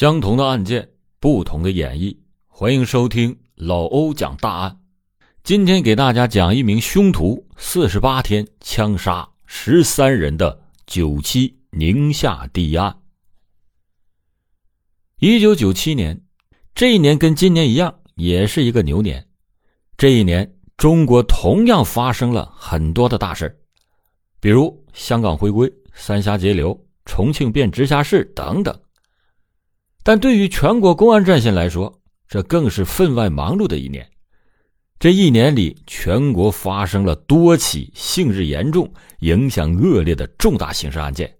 相同的案件，不同的演绎，欢迎收听老欧讲大案。今天给大家讲一名凶徒48天枪杀13人的97宁夏地案。1997年，这一年跟今年一样，也是一个牛年。这一年，中国同样发生了很多的大事，比如香港回归、三峡截流、重庆变直辖市等等。但对于全国公安战线来说，这更是分外忙碌的一年。这一年里，全国发生了多起性质严重、影响恶劣的重大刑事案件。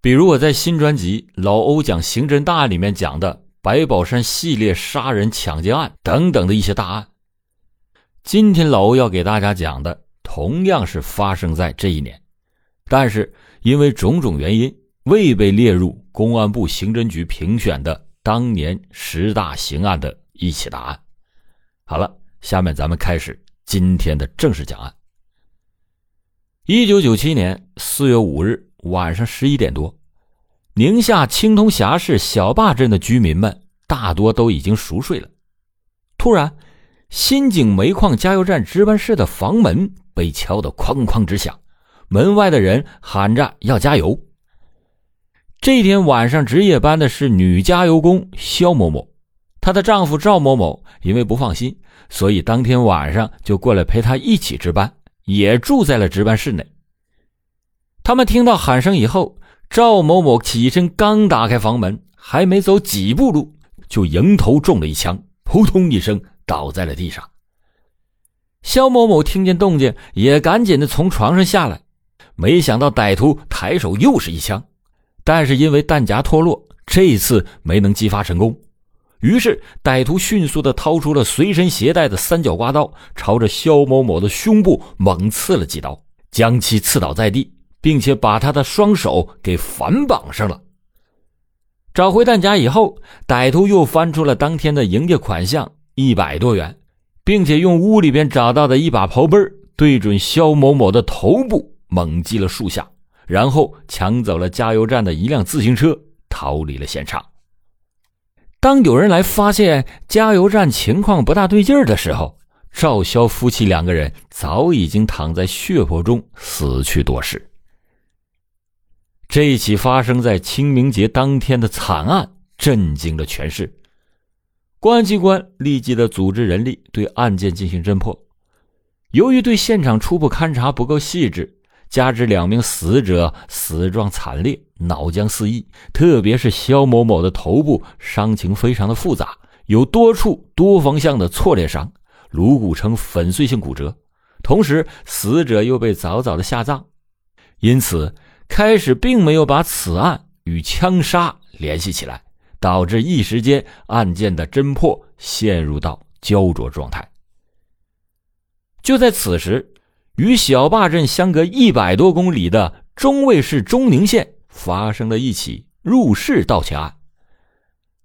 比如我在新专辑《老欧讲刑侦大案》里面讲的白宝山系列杀人抢劫案等等的一些大案。今天老欧要给大家讲的同样是发生在这一年，但是因为种种原因未被列入公安部刑侦局评选的当年十大刑案的一起大案。好了，下面咱们开始今天的正式讲案。1997年4月5日晚上11点多，宁夏青铜峡市小坝镇的居民们大多都已经熟睡了。突然，新井煤矿加油站值班室的房门被敲得哐哐直响，门外的人喊着要加油。这天晚上值夜班的是女加油工肖某某，她的丈夫赵某某因为不放心，所以当天晚上就过来陪她一起值班，也住在了值班室内。他们听到喊声以后，赵某某起身刚打开房门，还没走几步路，就迎头中了一枪，扑通一声倒在了地上。肖某某听见动静也赶紧的从床上下来，没想到歹徒抬手又是一枪，但是因为弹夹脱落，这一次没能激发成功。于是歹徒迅速地掏出了随身携带的三角刮刀，朝着肖某某的胸部猛刺了几刀，将其刺倒在地，并且把他的双手给反绑上了。找回弹夹以后，歹徒又翻出了当天的营业款项100多元，并且用屋里边找到的一把刨奔对准肖某某的头部猛击了数下，然后抢走了加油站的一辆自行车，逃离了现场。当有人来发现加油站情况不大对劲儿的时候，赵肖夫妻两个人早已经躺在血泊中死去多时。这一起发生在清明节当天的惨案震惊了全市，公安机关立即的组织人力对案件进行侦破。由于对现场初步勘查不够细致，加之两名死者死状惨烈，脑浆四溢，特别是肖某某的头部伤情非常的复杂，有多处多方向的挫裂伤，颅骨呈粉碎性骨折，同时死者又被早早的下葬，因此开始并没有把此案与枪杀联系起来，导致一时间案件的侦破陷入到焦灼状态。就在此时，与小坝镇相隔100多公里的中卫市中宁县发生了一起入室盗窃案。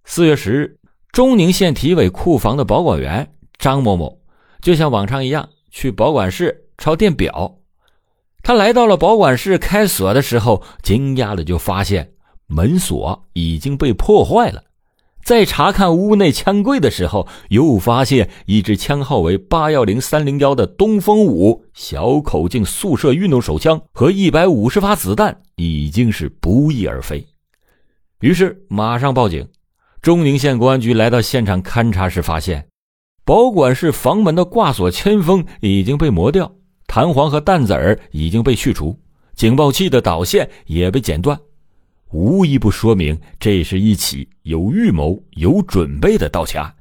4月10日，中宁县体委库房的保管员张某某就像往常一样去保管室抄电表。他来到了保管室开锁的时候，惊讶的就发现门锁已经被破坏了。在查看屋内枪柜的时候，又发现一支枪号为810301的东风5小口径速射运动手枪和150发子弹已经是不翼而飞。于是马上报警，中宁县公安局来到现场勘查时发现，保管室房门的挂锁铅封已经被磨掉，弹簧和弹子儿已经被去除，警报器的导线也被剪断。无一不说明这是一起有预谋有准备的盗窃案。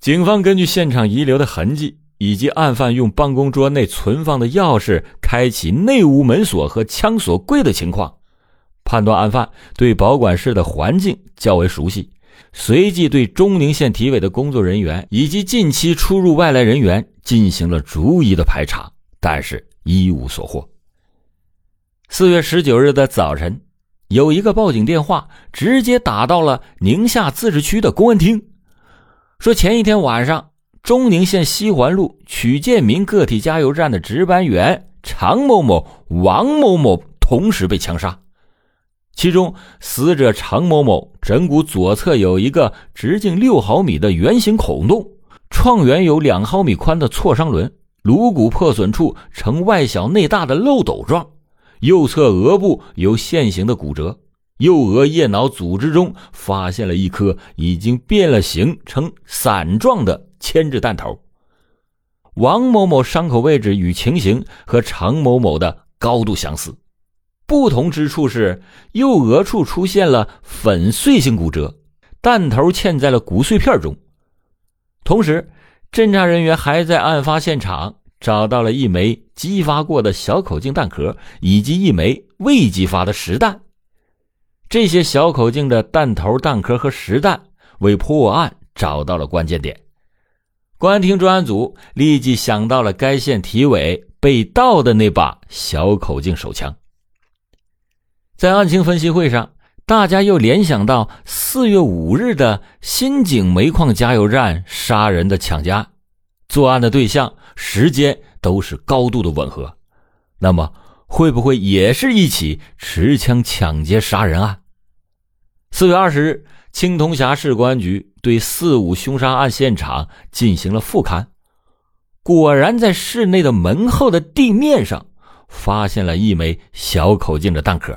警方根据现场遗留的痕迹以及案犯用办公桌内存放的钥匙开启内屋门锁和枪锁柜的情况，判断案犯对保管室的环境较为熟悉，随即对中宁县体委的工作人员以及近期出入外来人员进行了逐一的排查，但是一无所获。4月19日的早晨，有一个报警电话直接打到了宁夏自治区的公安厅，说前一天晚上中宁县西环路曲建民个体加油站的值班员常某某、王某某同时被枪杀，其中死者常某某枕骨左侧有一个直径6毫米的圆形孔洞，创缘有2毫米宽的挫伤轮，颅骨破损处呈外小内大的漏斗状，右侧额部有线形的骨折，右额叶脑组织中发现了一颗已经变了形呈伞状的铅制弹头。王某某伤口位置与情形和常某某的高度相似，不同之处是右额处出现了粉碎性骨折，弹头嵌在了骨碎片中。同时，侦查人员还在案发现场找到了一枚激发过的小口径弹壳，以及一枚未激发的实弹。这些小口径的弹头、弹壳和实弹为破案找到了关键点。公安厅专案组立即想到了该县体委被盗的那把小口径手枪。在案情分析会上，大家又联想到4月5日的新井煤矿加油站杀人的抢家，作案的对象、时间都是高度的吻合，那么会不会也是一起持枪抢劫杀人案？4月20日，青铜峡市公安局对4·5凶杀案现场进行了复勘，果然在室内的门后的地面上发现了一枚小口径的弹壳。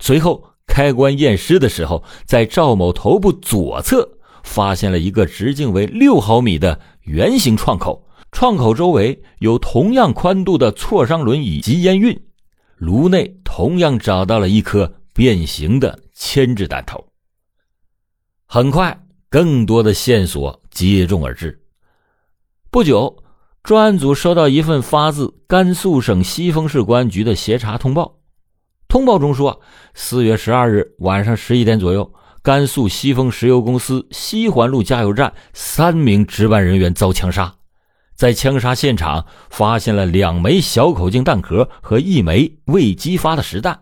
随后开棺验尸的时候，在赵某头部左侧发现了一个直径为6毫米的圆形创口，创口周围有同样宽度的挫伤轮以及烟膨，颅内同样找到了一颗变形的铅制弹头。很快，更多的线索接踵而至。不久，专案组收到一份发自甘肃省西峰市公安局的协查通报。通报中说，4月12日晚上11点左右，甘肃西峰石油公司西环路加油站3名值班人员遭枪杀，在枪杀现场发现了2枚小口径弹壳和1枚未激发的实弹，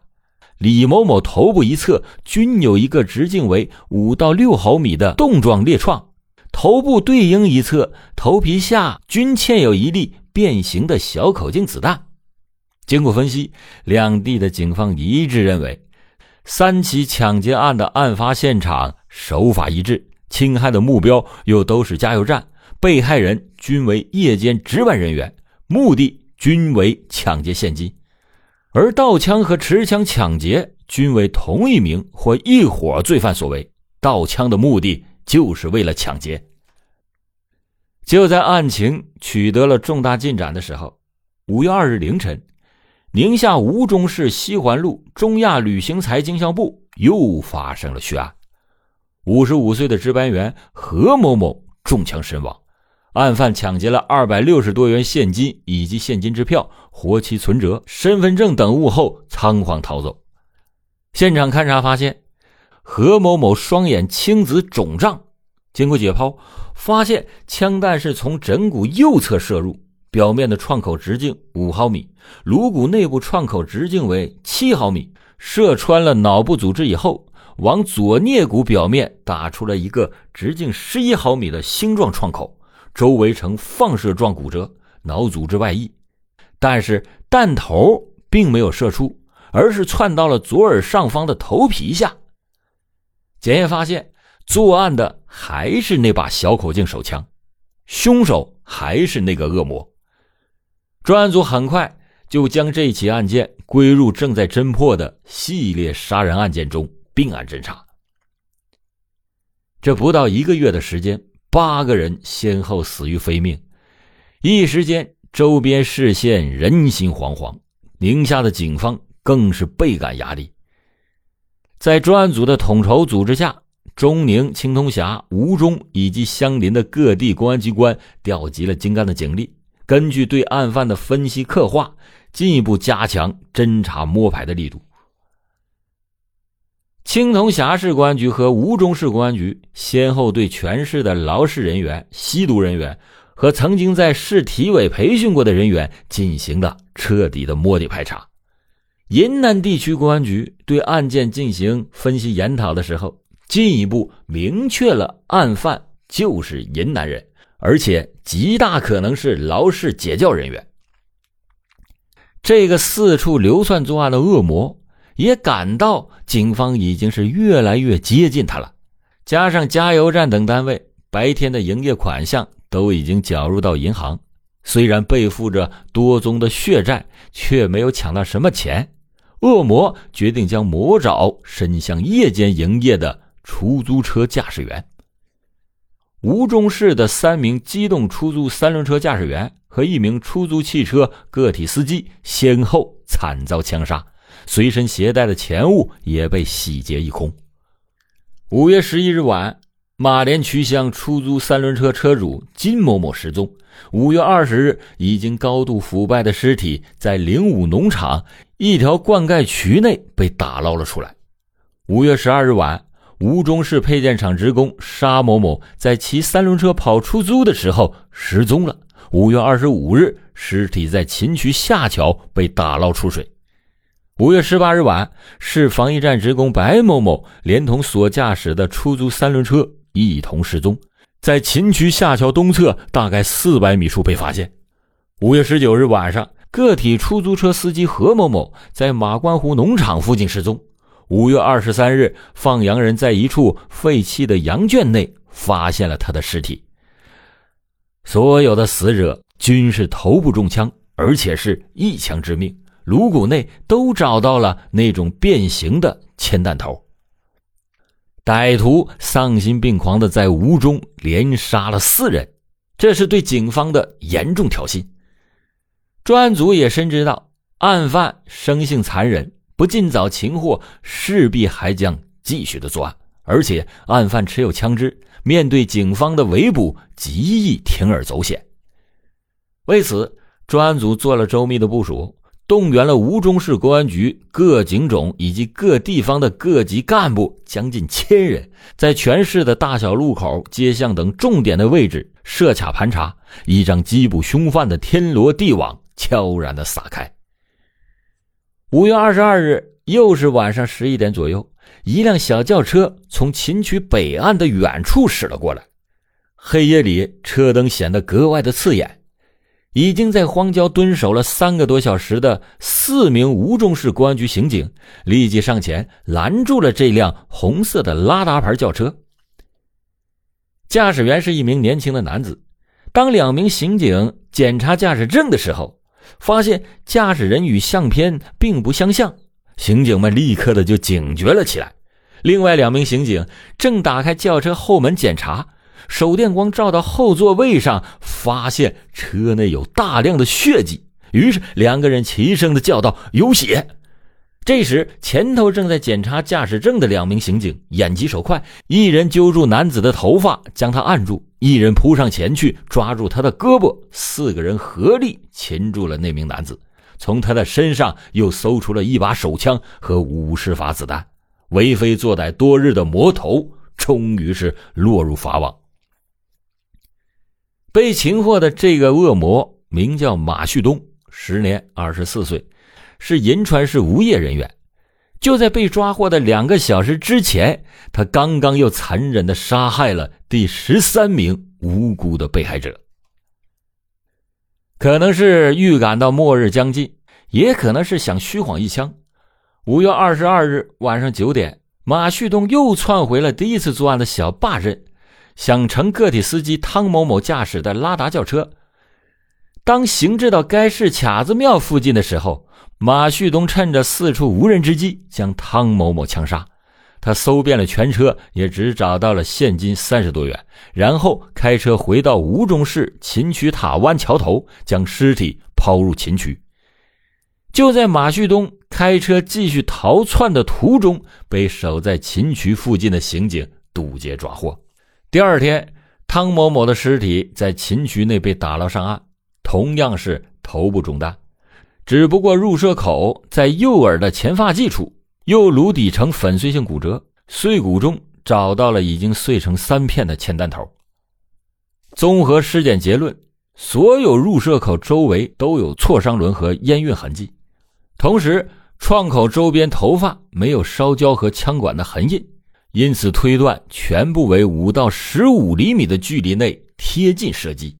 李某某头部一侧均有一个直径为5到6毫米的洞状裂创，头部对应一侧头皮下均嵌有一粒变形的小口径子弹。经过分析，两地的警方一致认为，3起抢劫案的案发现场手法一致，侵害的目标又都是加油站，被害人均为夜间值班人员，目的均为抢劫现金。而盗枪和持枪抢劫均为同一名或一伙罪犯所为，盗枪的目的就是为了抢劫。就在案情取得了重大进展的时候，5月2日凌晨，宁夏吴中市西环路中亚旅行财经销部又发生了血案，55岁的值班员何某某中枪身亡，案犯抢劫了260多元现金以及现金支票、活期存折、身份证等物后仓皇逃走。现场勘查发现，何某某双眼青紫肿胀，经过解剖发现枪弹是从枕骨右侧射入，表面的创口直径5毫米，颅骨内部创口直径为7毫米，射穿了脑部组织以后，往左颞骨表面打出了一个直径11毫米的星状创口，周围呈放射状骨折，脑组织外溢。但是弹头并没有射出，而是窜到了左耳上方的头皮下。检验发现，作案的还是那把小口径手枪，凶手还是那个恶魔。专案组很快就将这起案件归入正在侦破的系列杀人案件中并案侦查。这不到一个月的时间，8个人先后死于非命，一时间周边市县人心惶惶，宁夏的警方更是倍感压力。在专案组的统筹组织下，中宁、青铜峡、吴中以及相邻的各地公安机关调集了精干的警力，根据对案犯的分析刻画，进一步加强侦查摸排的力度。青铜峡市公安局和吴中市公安局先后对全市的劳事人员、吸毒人员和曾经在市体委培训过的人员进行了彻底的摸底排查。银南地区公安局对案件进行分析研讨的时候，进一步明确了案犯就是银南人，而且极大可能是劳氏解教人员。这个四处流窜作案的恶魔，也感到警方已经是越来越接近他了。加上加油站等单位，白天的营业款项都已经缴入到银行，虽然背负着多宗的血债，却没有抢到什么钱。恶魔决定将魔爪伸向夜间营业的出租车驾驶员。吴忠市的3名机动出租三轮车驾驶员和1名出租汽车个体司机先后惨遭枪杀，随身携带的钱物也被洗劫一空。5月11日晚，马连渠乡出租三轮车车主金某某失踪。5月20日，已经高度腐败的尸体在灵武农场一条灌溉渠内被打捞了出来。5月12日晚，吴忠市配件厂职工沙某某在骑三轮车跑出租的时候失踪了。5月25日，尸体在秦渠下桥被打捞出水。5月18日晚，市防疫站职工白某某连同所驾驶的出租三轮车一同失踪，在秦渠下桥东侧大概400米处被发现。5月19日晚上，个体出租车司机何某某在马关湖农场附近失踪。5月23日，放羊人在一处废弃的羊圈内发现了他的尸体。所有的死者均是头部中枪，而且是一枪致命，颅骨内都找到了那种变形的铅弹头。歹徒丧心病狂地在吴中连杀了4人，这是对警方的严重挑衅。专案组也深知到案犯生性残忍，不尽早擒获，势必还将继续的作案。而且案犯持有枪支，面对警方的围捕，极易铤而走险。为此，专案组做了周密的部署，动员了吴忠市公安局各警种以及各地方的各级干部将近1000人，在全市的大小路口、街巷等重点的位置设卡盘查，一张缉捕凶犯的天罗地网悄然的撒开。5月22日，又是晚上11点左右，一辆小轿车从秦渠北岸的远处驶了过来。黑夜里，车灯显得格外的刺眼。已经在荒郊蹲守了3个多小时的4名吴忠市公安局刑警立即上前拦住了这辆红色的拉达牌轿车。驾驶员是1名年轻的男子。当2名刑警检查驾驶证的时候，发现驾驶人与相片并不相像，刑警们立刻的就警觉了起来。另外2名刑警正打开轿车后门检查，手电光照到后座位上，发现车内有大量的血迹，于是2个人齐声的叫道：“有血！”这时前头正在检查驾驶证的2名刑警眼疾手快，一人揪住男子的头发将他按住，一人扑上前去抓住他的胳膊，4个人合力擒住了那名男子，从他的身上又搜出了一把手枪和50发子弹。为非作歹多日的魔头终于是落入法网。被擒获的这个恶魔名叫马旭东，时年24岁，是银川市无业人员。就在被抓获的2个小时之前，他刚刚又残忍地杀害了第13名无辜的被害者。可能是预感到末日将近，也可能是想虚晃一枪。5月22日晚上9点，马旭东又窜回了第一次作案的小坝镇，想乘个体司机汤某某驾驶的拉达轿车。当行至到该市卡子庙附近的时候，马旭东趁着四处无人之机将汤某某枪杀。他搜遍了全车，也只找到了现金30多元，然后开车回到吴忠市秦渠塔湾桥头，将尸体抛入秦渠。就在马旭东开车继续逃窜的途中，被守在秦渠附近的刑警堵截抓获。第二天，汤某某的尸体在秦渠内被打捞上岸，同样是头部中弹，只不过入射口在右耳的前发际处，右颅底成粉碎性骨折，碎骨中找到了已经碎成3片的铅弹头。综合尸检结论，所有入射口周围都有挫伤轮和烟晕痕迹，同时创口周边头发没有烧焦和枪管的痕印，因此推断全部为5到15厘米的距离内贴近射击。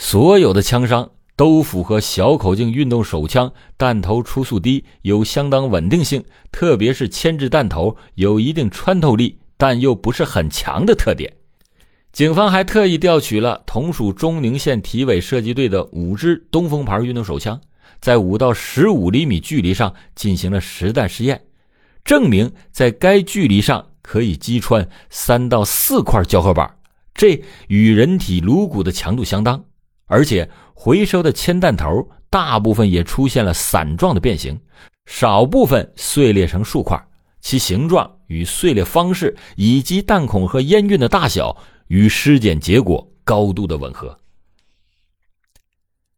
所有的枪伤都符合小口径运动手枪弹头出速低，有相当稳定性，特别是铅制弹头有一定穿透力，但又不是很强的特点。警方还特意调取了同属中宁县体委射击队的5支东风牌运动手枪，在5到15厘米距离上进行了实弹试验，证明在该距离上可以击穿3到4块胶合板，这与人体颅骨的强度相当。而且回收的铅弹头大部分也出现了伞状的变形，少部分碎裂成数块，其形状与碎裂方式以及弹孔和烟运的大小与尸检结果高度的吻合。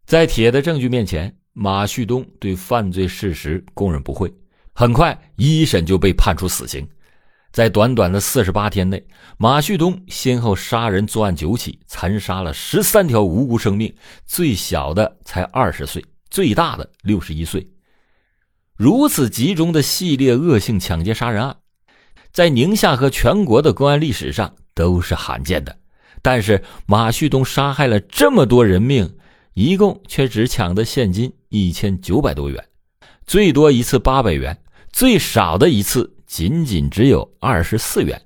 在铁的证据面前，马旭东对犯罪事实供认不讳，很快1审就被判处死刑。在短短的48天内，马旭东先后杀人作案9起，残杀了13条无辜生命，最小的才20岁，最大的61岁。如此集中的系列恶性抢劫杀人案，在宁夏和全国的公安历史上都是罕见的，但是马旭东杀害了这么多人命，一共却只抢得现金1900多元，最多一次800元，最少的一次仅仅只有24元。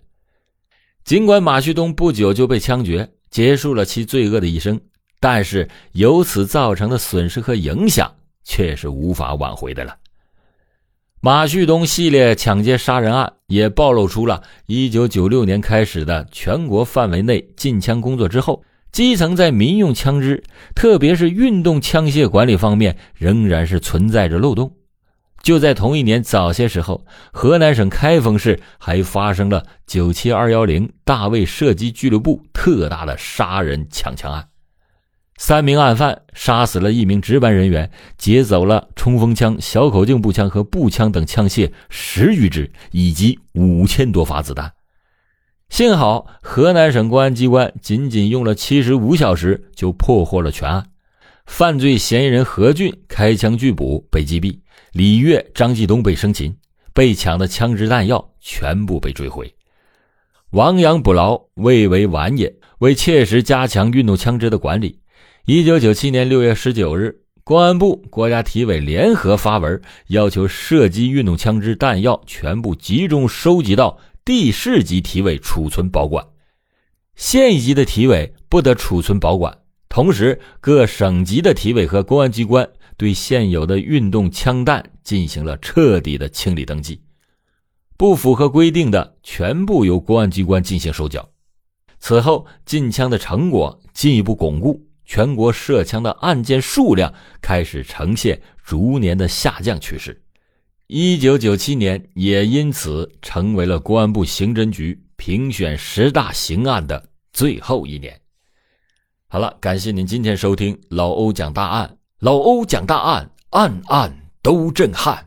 尽管马旭东不久就被枪决，结束了其罪恶的一生，但是由此造成的损失和影响却是无法挽回的了。马旭东系列抢劫杀人案也暴露出了1996年开始的全国范围内禁枪工作之后，基层在民用枪支，特别是运动枪械管理方面仍然是存在着漏洞。就在同一年早些时候，河南省开封市还发生了97210大卫射击俱乐部特大的杀人抢枪案，3名案犯杀死了1名值班人员，劫走了冲锋枪、小口径步枪和步枪等枪械10余支，以及5000多发子弹。幸好河南省公安机关仅仅用了75小时就破获了全案。犯罪嫌疑人何俊开枪拒捕被击毙，李月、张继东被生擒，被抢的枪支弹药全部被追回。亡羊补牢，未为晚也，为切实加强运动枪支的管理。1997年6月19日，公安部、国家体委联合发文，要求射击运动枪支弹药全部集中收集到地市级体委储存保管，县一级的体委不得储存保管。同时，各省级的体委和公安机关对现有的运动枪弹进行了彻底的清理登记，不符合规定的全部由公安机关进行收缴。此后，禁枪的成果进一步巩固，全国涉枪的案件数量开始呈现逐年的下降趋势。1997年也因此成为了公安部刑侦局评选10大刑案的最后一年。好了，感谢您今天收听老欧讲大案，老欧讲大案，案案都震撼。